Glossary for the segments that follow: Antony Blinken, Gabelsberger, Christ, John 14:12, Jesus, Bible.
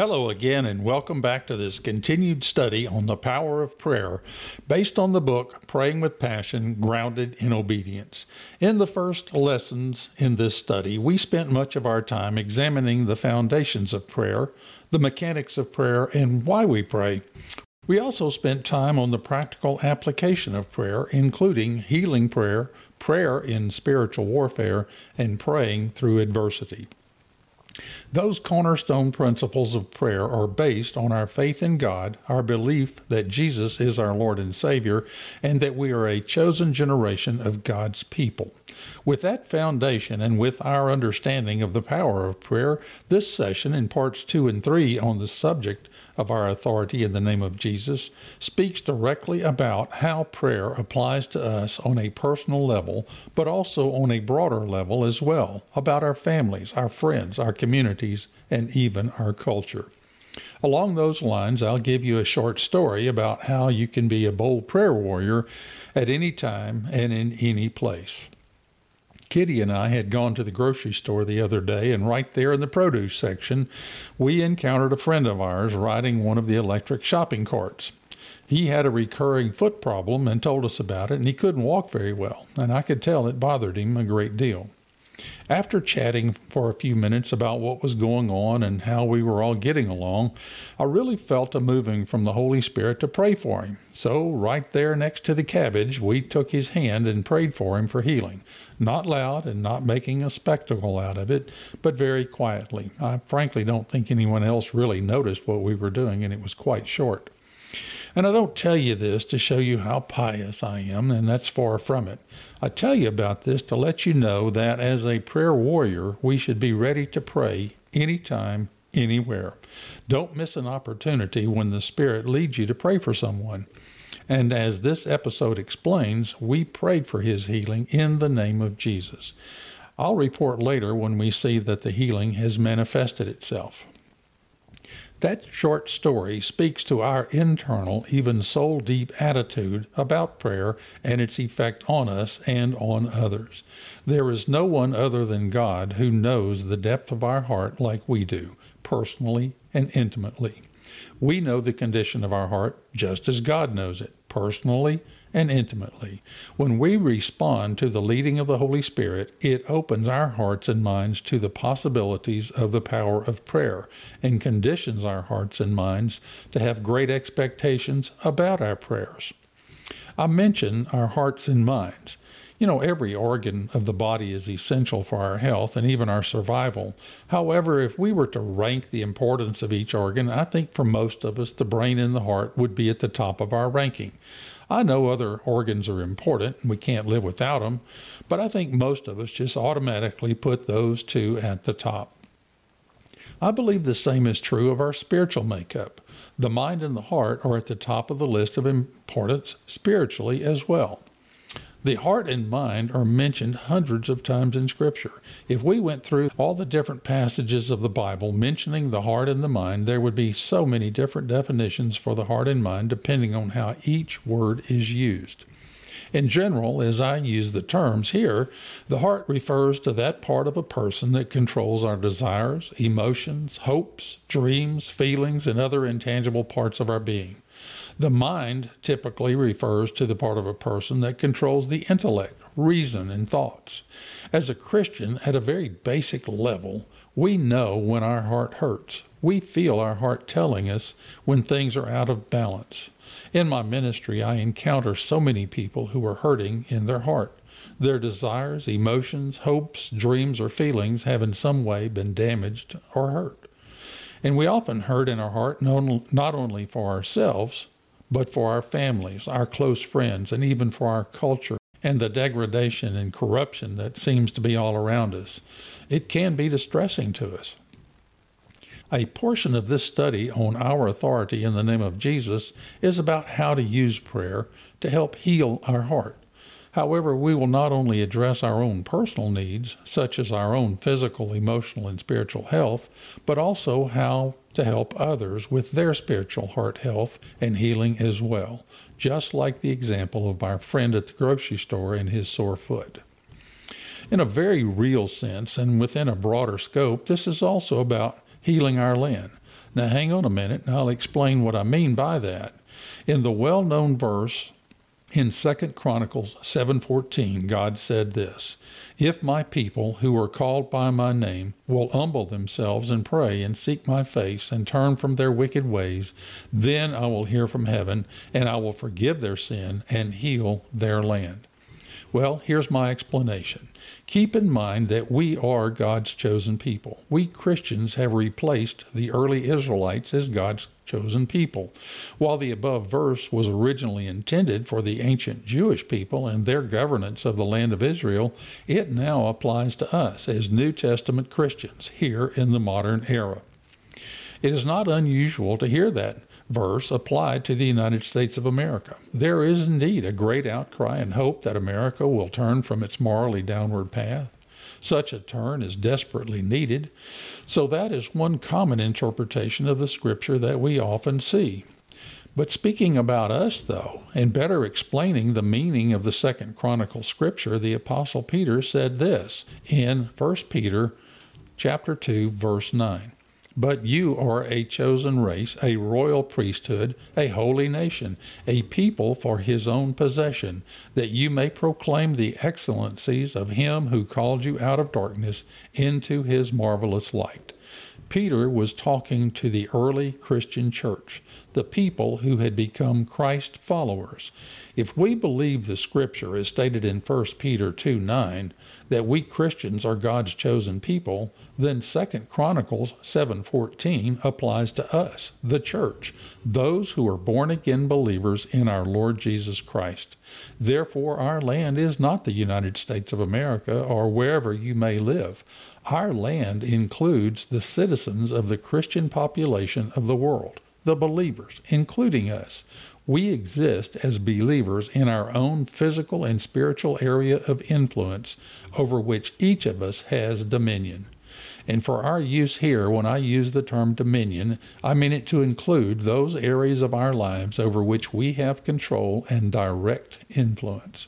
Hello again, and welcome back to this continued study on the power of prayer based on the book, Praying with Passion, Grounded in Obedience. In the first lessons in this study, we spent much of our time examining the foundations of prayer, the mechanics of prayer, and why we pray. We also spent time on the practical application of prayer, including healing prayer, prayer in spiritual warfare, and praying through adversity. Those cornerstone principles of prayer are based on our faith in God, our belief that Jesus is our Lord and Savior, and that we are a chosen generation of God's people. With that foundation and with our understanding of the power of prayer, this session in parts 2 and 3 on the subject of our authority in the name of Jesus speaks directly about how prayer applies to us on a personal level, but also on a broader level as well, about our families, our friends, our communities, and even our culture. Along those lines, I'll give you a short story about how you can be a bold prayer warrior at any time and in any place. Kitty and I had gone to the grocery store the other day, and right there in the produce section, we encountered a friend of ours riding one of the electric shopping carts. He had a recurring foot problem and told us about it, and he couldn't walk very well, and I could tell it bothered him a great deal. After chatting for a few minutes about what was going on and how we were all getting along, I really felt a moving from the Holy Spirit to pray for him. So right there next to the cabbage, we took his hand and prayed for him for healing. Not loud and not making a spectacle out of it, but very quietly. I frankly don't think anyone else really noticed what we were doing, and it was quite short. And I don't tell you this to show you how pious I am, and that's far from it. I tell you about this to let you know that as a prayer warrior, we should be ready to pray anytime, anywhere. Don't miss an opportunity when the Spirit leads you to pray for someone. And as this episode explains, we prayed for his healing in the name of Jesus. I'll report later when we see that the healing has manifested itself. That short story speaks to our internal, even soul-deep attitude about prayer and its effect on us and on others. There is no one other than God who knows the depth of our heart like we do, personally and intimately. We know the condition of our heart just as God knows it, personally and intimately. When we respond to the leading of the Holy Spirit, it opens our hearts and minds to the possibilities of the power of prayer and conditions our hearts and minds to have great expectations about our prayers. I mention our hearts and minds. You know, every organ of the body is essential for our health and even our survival. However, if we were to rank the importance of each organ, I think for most of us, the brain and the heart would be at the top of our ranking. I know other organs are important and we can't live without them, but I think most of us just automatically put those two at the top. I believe the same is true of our spiritual makeup. The mind and the heart are at the top of the list of importance spiritually as well. The heart and mind are mentioned hundreds of times in Scripture. If we went through all the different passages of the Bible mentioning the heart and the mind, there would be so many different definitions for the heart and mind depending on how each word is used. In general, as I use the terms here, the heart refers to that part of a person that controls our desires, emotions, hopes, dreams, feelings, and other intangible parts of our being. The mind typically refers to the part of a person that controls the intellect, reason, and thoughts. As a Christian, at a very basic level, we know when our heart hurts. We feel our heart telling us when things are out of balance. In my ministry, I encounter so many people who are hurting in their heart. Their desires, emotions, hopes, dreams, or feelings have in some way been damaged or hurt. And we often hurt in our heart not only for ourselves, but for our families, our close friends, and even for our culture and the degradation and corruption that seems to be all around us. It can be distressing to us. A portion of this study on our authority in the name of Jesus is about how to use prayer to help heal our heart. However, we will not only address our own personal needs, such as our own physical, emotional, and spiritual health, but also how to help others with their spiritual heart health and healing as well, just like the example of our friend at the grocery store and his sore foot. In a very real sense, and within a broader scope, this is also about healing our land. Now, hang on a minute, and I'll explain what I mean by that. In the well-known verse in 2 Chronicles 7:14, God said this, "If my people who are called by my name will humble themselves and pray and seek my face and turn from their wicked ways, then I will hear from heaven and I will forgive their sin and heal their land." Well, here's my explanation. Keep in mind that we are God's chosen people. We Christians have replaced the early Israelites as God's chosen people. While the above verse was originally intended for the ancient Jewish people and their governance of the land of Israel, it now applies to us as New Testament Christians here in the modern era. It is not unusual to hear that verse applied to the United States of America. There is indeed a great outcry and hope that America will turn from its morally downward path. Such a turn is desperately needed. So that is one common interpretation of the scripture that we often see. But speaking about us, though, and better explaining the meaning of the Second Chronicles scripture, the Apostle Peter said this in 1 Peter chapter 2, verse 9. "But you are a chosen race, a royal priesthood, a holy nation, a people for his own possession, that you may proclaim the excellencies of him who called you out of darkness into his marvelous light." Peter was talking to the early Christian church, the people who had become Christ followers. If we believe the scripture as stated in 1 Peter 2:9, that we Christians are God's chosen people, then 2 Chronicles 7:14 applies to us, the church, those who are born-again believers in our Lord Jesus Christ. Therefore, our land is not the United States of America or wherever you may live. Our land includes the citizens of the Christian population of the world, the believers, including us. We exist as believers in our own physical and spiritual area of influence over which each of us has dominion. And for our use here, when I use the term dominion, I mean it to include those areas of our lives over which we have control and direct influence.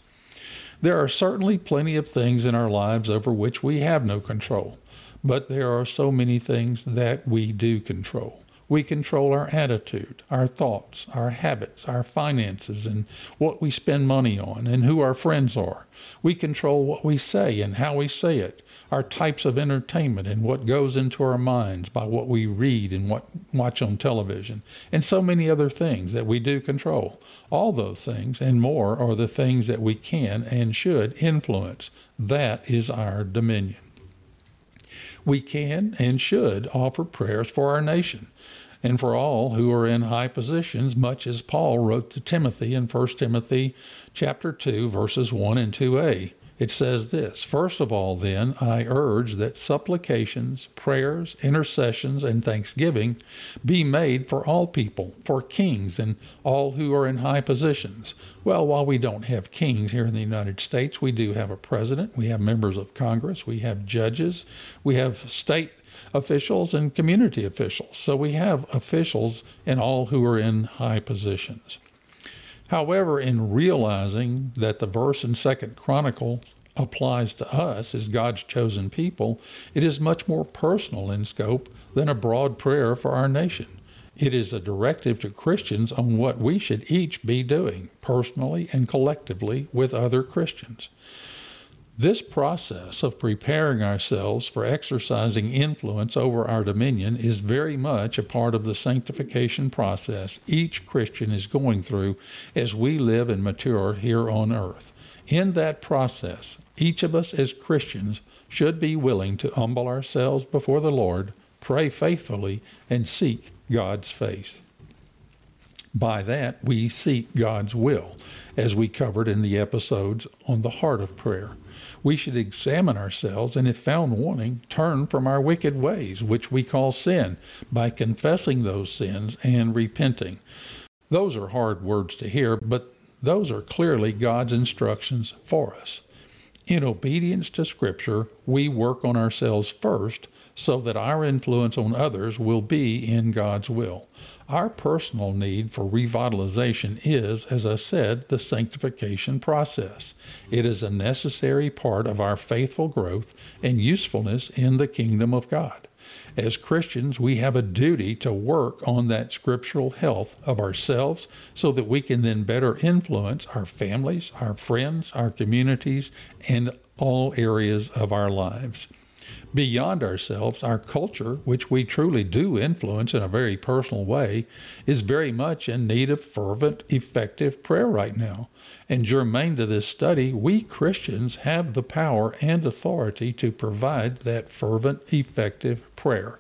There are certainly plenty of things in our lives over which we have no control, but there are so many things that we do control. We control our attitude, our thoughts, our habits, our finances, and what we spend money on, and who our friends are. We control what we say and how we say it, our types of entertainment and what goes into our minds by what we read and what watch on television, and so many other things that we do control. All those things and more are the things that we can and should influence. That is our dominion. We can and should offer prayers for our nation and for all who are in high positions, much as Paul wrote to Timothy in 1 Timothy chapter 2, verses 1 and 2a. It says this, "First of all, then, I urge that supplications, prayers, intercessions, and thanksgiving be made for all people, for kings and all who are in high positions." Well, while we don't have kings here in the United States, we do have a president, we have members of Congress, we have judges, we have state officials and community officials. So we have officials and all who are in high positions. However, in realizing that the verse in 2 Chronicles applies to us as God's chosen people, it is much more personal in scope than a broad prayer for our nation. It is a directive to Christians on what we should each be doing personally and collectively with other Christians. This process of preparing ourselves for exercising influence over our dominion is very much a part of the sanctification process each Christian is going through as we live and mature here on earth. In that process, each of us as Christians should be willing to humble ourselves before the Lord, pray faithfully, and seek God's face. By that, we seek God's will, as we covered in the episodes on the heart of prayer. We should examine ourselves and, if found wanting, turn from our wicked ways, which we call sin, by confessing those sins and repenting. Those are hard words to hear, but those are clearly God's instructions for us. In obedience to Scripture, we work on ourselves first so that our influence on others will be in God's will. Our personal need for revitalization is, as I said, the sanctification process. It is a necessary part of our faithful growth and usefulness in the kingdom of God. As Christians, we have a duty to work on that scriptural health of ourselves so that we can then better influence our families, our friends, our communities, and all areas of our lives. Beyond ourselves, our culture, which we truly do influence in a very personal way, is very much in need of fervent, effective prayer right now. And germane to this study, we Christians have the power and authority to provide that fervent, effective prayer.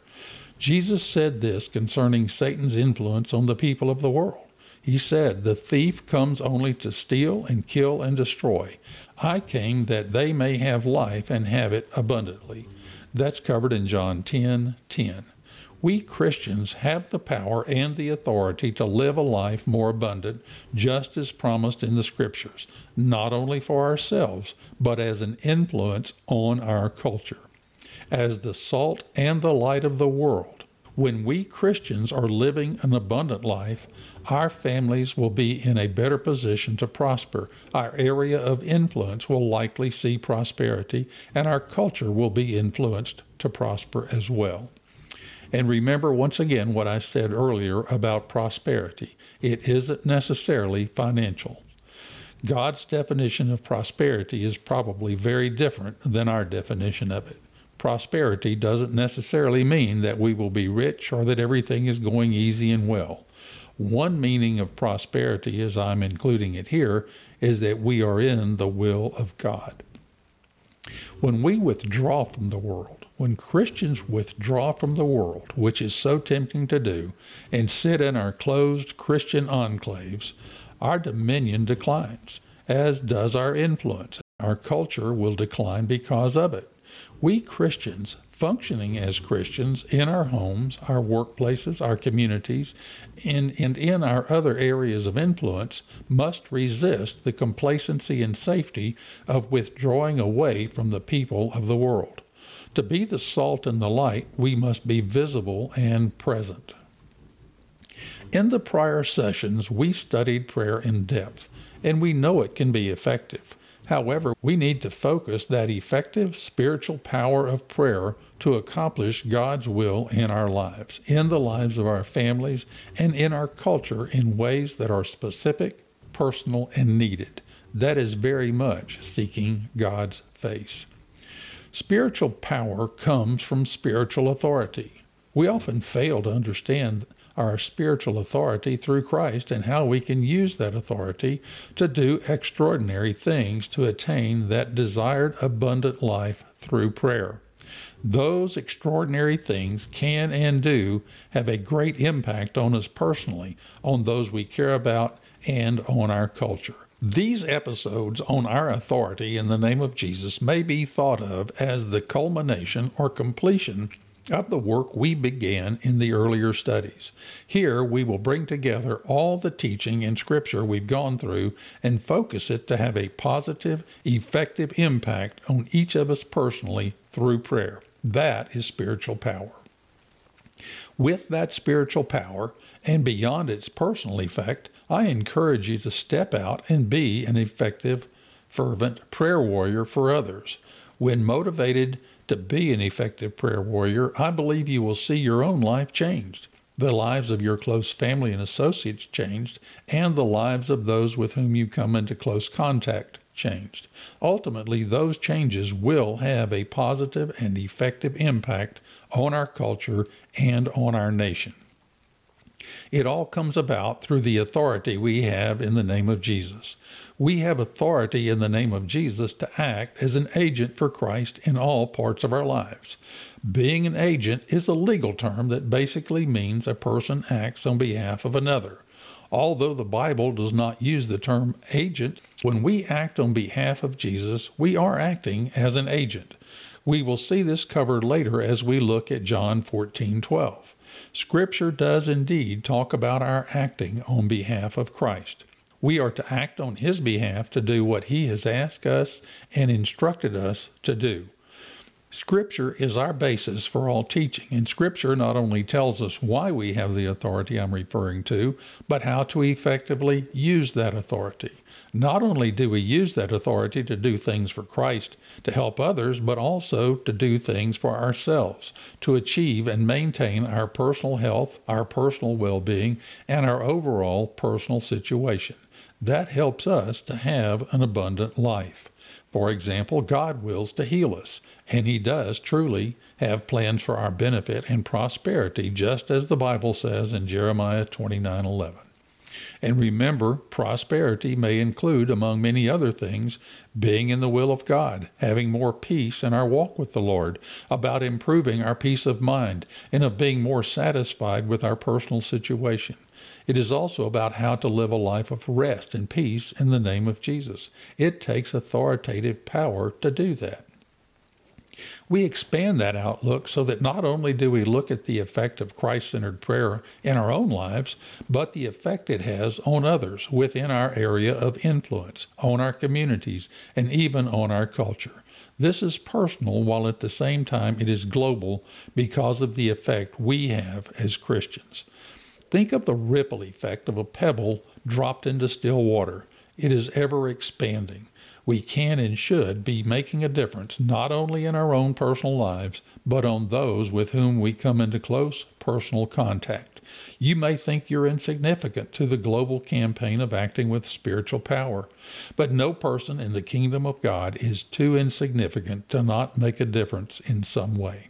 Jesus said this concerning Satan's influence on the people of the world. He said, "The thief comes only to steal and kill and destroy. I came that they may have life and have it abundantly." That's covered in John 10:10. We Christians have the power and the authority to live a life more abundant, just as promised in the Scriptures, not only for ourselves, but as an influence on our culture. As the salt and the light of the world, when we Christians are living an abundant life, our families will be in a better position to prosper. Our area of influence will likely see prosperity, and our culture will be influenced to prosper as well. And remember once again what I said earlier about prosperity. It isn't necessarily financial. God's definition of prosperity is probably very different than our definition of it. Prosperity doesn't necessarily mean that we will be rich or that everything is going easy and well. One meaning of prosperity, as I'm including it here, is that we are in the will of God. When we withdraw from the world, when Christians withdraw from the world, which is so tempting to do, and sit in our closed Christian enclaves, our dominion declines, as does our influence. Our culture will decline because of it. We Christians, functioning as Christians in our homes, our workplaces, our communities, and in our other areas of influence, must resist the complacency and safety of withdrawing away from the people of the world. To be the salt and the light, we must be visible and present. In the prior sessions, we studied prayer in depth, and we know it can be effective. However, we need to focus that effective spiritual power of prayer to accomplish God's will in our lives, in the lives of our families, and in our culture in ways that are specific, personal, and needed. That is very much seeking God's face. Spiritual power comes from spiritual authority. We often fail to understand our spiritual authority through Christ and how we can use that authority to do extraordinary things to attain that desired abundant life through prayer. Those extraordinary things can and do have a great impact on us personally, on those we care about, and on our culture. These episodes on our authority in the name of Jesus may be thought of as the culmination or completion of the work we began in the earlier studies. Here we will bring together all the teaching and scripture we've gone through and focus it to have a positive, effective impact on each of us personally through prayer. That is spiritual power. With that spiritual power and beyond its personal effect, I encourage you to step out and be an effective, fervent prayer warrior for others. When motivated to be an effective prayer warrior, I believe you will see your own life changed, the lives of your close family and associates changed, and the lives of those with whom you come into close contact changed. Ultimately, those changes will have a positive and effective impact on our culture and on our nation. It all comes about through the authority we have in the name of Jesus. We have authority in the name of Jesus to act as an agent for Christ in all parts of our lives. Being an agent is a legal term that basically means a person acts on behalf of another. Although the Bible does not use the term agent, when we act on behalf of Jesus, we are acting as an agent. We will see this covered later as we look at John 14:12. Scripture does indeed talk about our acting on behalf of Christ. We are to act on his behalf to do what he has asked us and instructed us to do. Scripture is our basis for all teaching, and Scripture not only tells us why we have the authority I'm referring to, but how to effectively use that authority. Not only do we use that authority to do things for Christ, to help others, but also to do things for ourselves, to achieve and maintain our personal health, our personal well-being, and our overall personal situation. That helps us to have an abundant life. For example, God wills to heal us, and He does truly have plans for our benefit and prosperity, just as the Bible says in Jeremiah 29:11. And remember, prosperity may include, among many other things, being in the will of God, having more peace in our walk with the Lord, about improving our peace of mind, and of being more satisfied with our personal situation. It is also about how to live a life of rest and peace in the name of Jesus. It takes authoritative power to do that. We expand that outlook so that not only do we look at the effect of Christ-centered prayer in our own lives, but the effect it has on others within our area of influence, on our communities, and even on our culture. This is personal, while at the same time it is global because of the effect we have as Christians. Think of the ripple effect of a pebble dropped into still water. It is ever expanding. We can and should be making a difference, not only in our own personal lives, but on those with whom we come into close personal contact. You may think you're insignificant to the global campaign of acting with spiritual power, but no person in the kingdom of God is too insignificant to not make a difference in some way.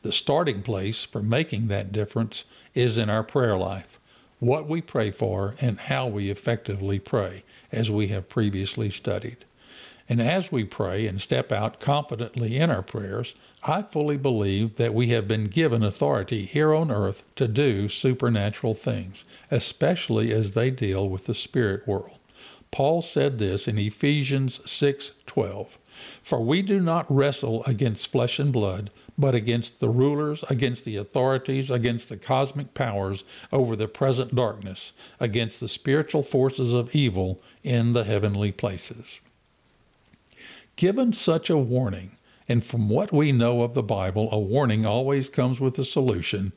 The starting place for making that difference is in our prayer life, what we pray for and how we effectively pray, as we have previously studied. And as we pray and step out confidently in our prayers, I fully believe that we have been given authority here on earth to do supernatural things, especially as they deal with the spirit world. Paul said this in Ephesians 6:12, "For we do not wrestle against flesh and blood, but against the rulers, against the authorities, against the cosmic powers over the present darkness, against the spiritual forces of evil in the heavenly places." Given such a warning, and from what we know of the Bible, a warning always comes with a solution,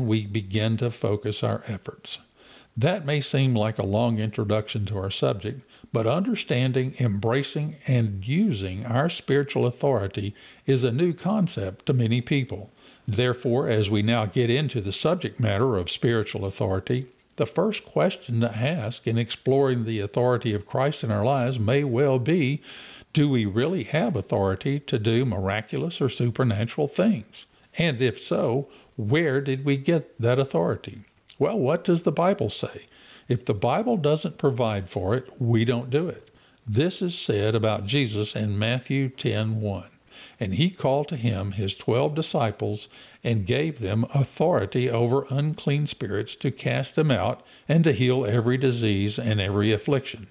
we begin to focus our efforts. That may seem like a long introduction to our subject, but understanding, embracing, and using our spiritual authority is a new concept to many people. Therefore, as we now get into the subject matter of spiritual authority, the first question to ask in exploring the authority of Christ in our lives may well be, do we really have authority to do miraculous or supernatural things? And if so, where did we get that authority? Well, what does the Bible say? If the Bible doesn't provide for it, we don't do it. This is said about Jesus in Matthew 10:1. "And he called to him his 12 disciples and gave them authority over unclean spirits to cast them out and to heal every disease and every affliction."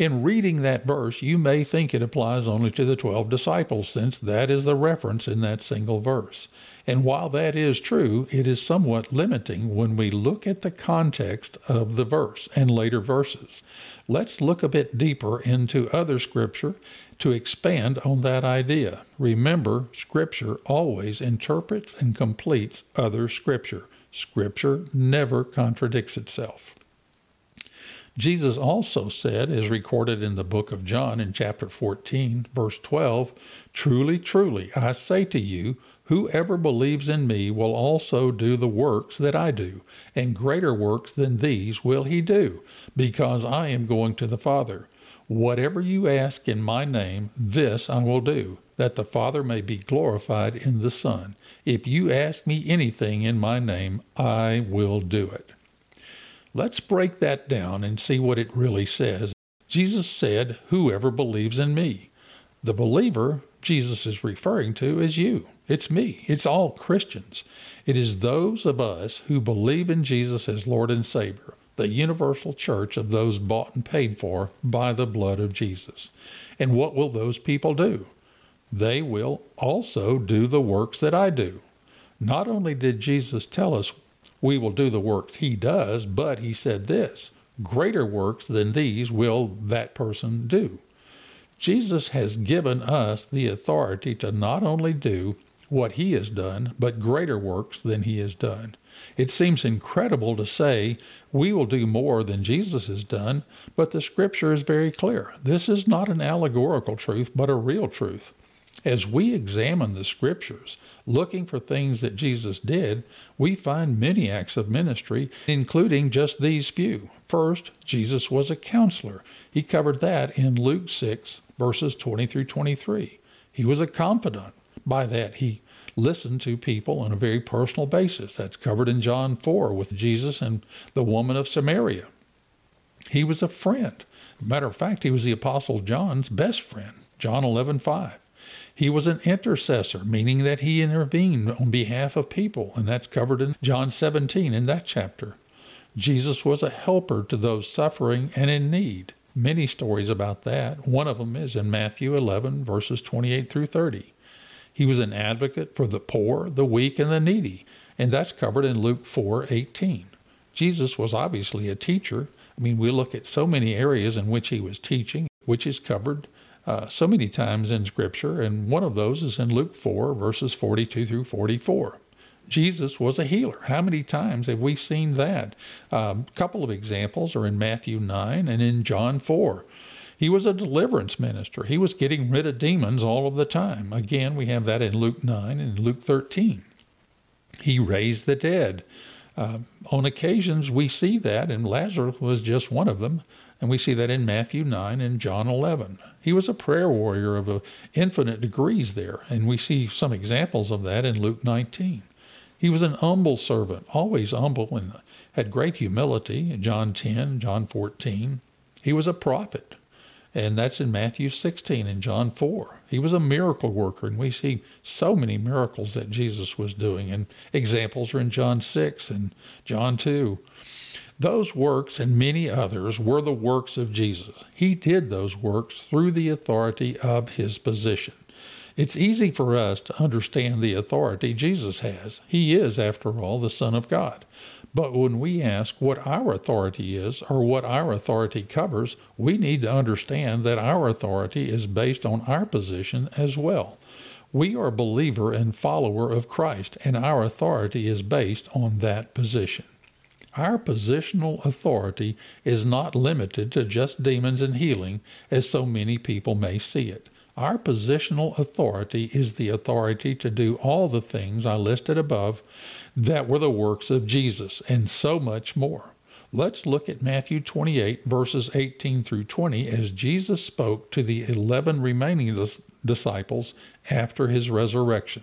In reading that verse, you may think it applies only to the 12 disciples, since that is the reference in that single verse. And while that is true, it is somewhat limiting when we look at the context of the verse and later verses. Let's look a bit deeper into other scripture to expand on that idea. Remember, scripture always interprets and completes other scripture. Scripture never contradicts itself. Jesus also said, as recorded in the book of John in chapter 14, verse 12, "Truly, truly, I say to you, whoever believes in me will also do the works that I do, and greater works than these will he do, because I am going to the Father. Whatever you ask in my name, this I will do, that the Father may be glorified in the Son. If you ask me anything in my name, I will do it." Let's break that down and see what it really says. Jesus said, "Whoever believes in me." The believer Jesus is referring to is you. It's me. It's all Christians. It is those of us who believe in Jesus as Lord and Savior, the universal church of those bought and paid for by the blood of Jesus. And what will those people do? They will also do the works that I do. Not only did Jesus tell us we will do the works he does, but he said this, "Greater works than these will that person do." Jesus has given us the authority to not only do what he has done, but greater works than he has done. It seems incredible to say we will do more than Jesus has done, but the scripture is very clear. This is not an allegorical truth, but a real truth. As we examine the scriptures, looking for things that Jesus did, we find many acts of ministry, including just these few. First, Jesus was a counselor. He covered that in Luke 6, verses 20 through 23. He was a confidant. By that, he listened to people on a very personal basis. That's covered in John 4 with Jesus and the woman of Samaria. He was a friend. Matter of fact, he was the Apostle John's best friend, John 11:5. He was an intercessor, meaning that he intervened on behalf of people, and that's covered in John 17 in that chapter. Jesus was a helper to those suffering and in need. Many stories about that. One of them is in Matthew 11, verses 28 through 30. He was an advocate for the poor, the weak, and the needy, and that's covered in Luke 4:18. Jesus was obviously a teacher. I mean, we look at so many areas in which he was teaching, which is covered so many times in Scripture, and one of those is in Luke 4, verses 42 through 44. Jesus was a healer. How many times have we seen that? A couple of examples are in Matthew 9 and in John 4. He was a deliverance minister. He was getting rid of demons all of the time. Again, we have that in Luke 9 and Luke 13. He raised the dead. On occasions, we see that, and Lazarus was just one of them, and we see that in Matthew 9 and John 11. He was a prayer warrior of infinite degrees there, and we see some examples of that in Luke 19. He was an humble servant, always humble, and had great humility in John 10, John 14. He was a prophet. And that's in Matthew 16 and John 4. He was a miracle worker, and we see so many miracles that Jesus was doing. And examples are in John 6 and John 2. Those works and many others were the works of Jesus. He did those works through the authority of his position. It's easy for us to understand the authority Jesus has. He is, after all, the Son of God. But when we ask what our authority is or what our authority covers, we need to understand that our authority is based on our position as well. We are a believer and follower of Christ, and our authority is based on that position. Our positional authority is not limited to just demons and healing, as so many people may see it. Our positional authority is the authority to do all the things I listed above that were the works of Jesus, and so much more. Let's look at Matthew 28, verses 18 through 20, as Jesus spoke to the 11 remaining disciples after his resurrection.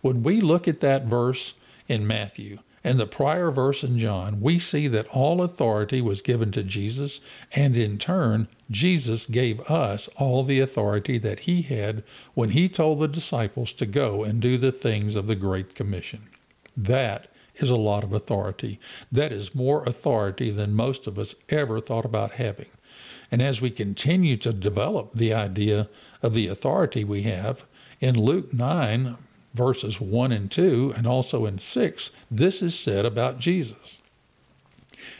When we look at that verse in Matthew and the prior verse in John, we see that all authority was given to Jesus, and in turn, Jesus gave us all the authority that he had when he told the disciples to go and do the things of the Great Commission. That is a lot of authority. That is more authority than most of us ever thought about having. And as we continue to develop the idea of the authority we have, in Luke 9, verses 1 and 2, and also in 6, this is said about Jesus.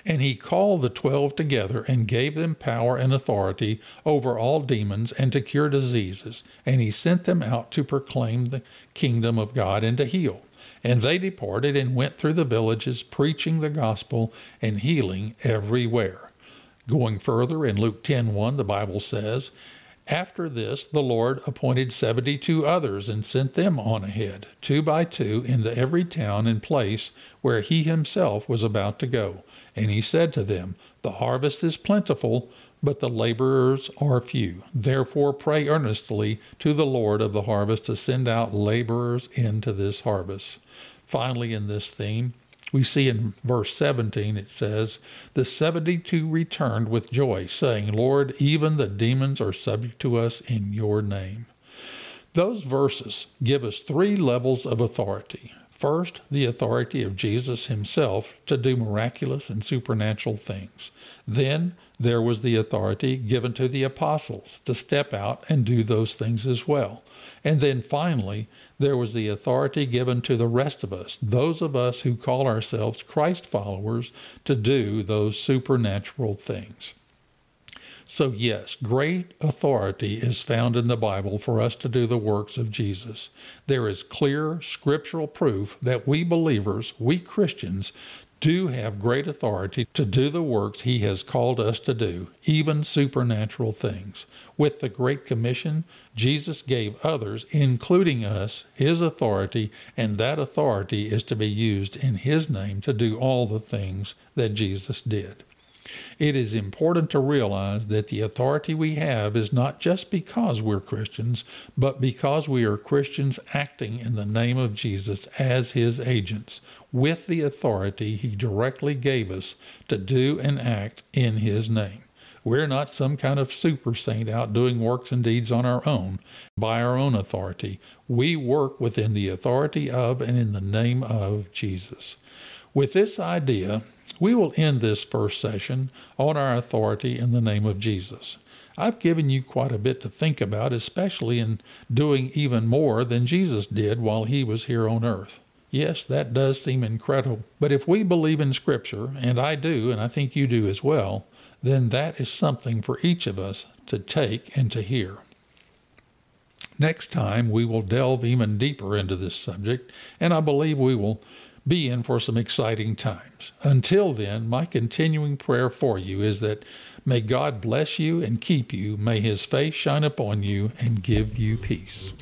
"And he called the 12 together and gave them power and authority over all demons and to cure diseases. And he sent them out to proclaim the kingdom of God and to heal. And they departed and went through the villages, preaching the gospel and healing everywhere." Going further, in Luke 10:1, the Bible says, "After this, the Lord appointed 72 others and sent them on ahead, 2 by 2, into every town and place where he himself was about to go. And he said to them, 'The harvest is plentiful, but the laborers are few. Therefore, pray earnestly to the Lord of the harvest to send out laborers into this harvest.'" Finally, in this theme, we see in verse 17, it says, "The 72 returned with joy, saying, 'Lord, even the demons are subject to us in your name.'" Those verses give us 3 levels of authority. First, the authority of Jesus himself to do miraculous and supernatural things. Then there was the authority given to the apostles to step out and do those things as well. And then finally, there was the authority given to the rest of us, those of us who call ourselves Christ followers, to do those supernatural things. So yes, great authority is found in the Bible for us to do the works of Jesus. There is clear scriptural proof that we believers, we Christians, do have great authority to do the works he has called us to do, even supernatural things. With the Great Commission, Jesus gave others, including us, his authority, and that authority is to be used in his name to do all the things that Jesus did. It is important to realize that the authority we have is not just because we're Christians, but because we are Christians acting in the name of Jesus as his agents, with the authority he directly gave us to do and act in his name. We're not some kind of super saint out doing works and deeds on our own, by our own authority. We work within the authority of and in the name of Jesus. With this idea, we will end this first session on our authority in the name of Jesus. I've given you quite a bit to think about, especially in doing even more than Jesus did while he was here on earth. Yes, that does seem incredible, but if we believe in Scripture, and I do, and I think you do as well, then that is something for each of us to take and to hear. Next time, we will delve even deeper into this subject, and I believe we will be in for some exciting times. Until then, my continuing prayer for you is that may God bless you and keep you. May his face shine upon you and give you peace.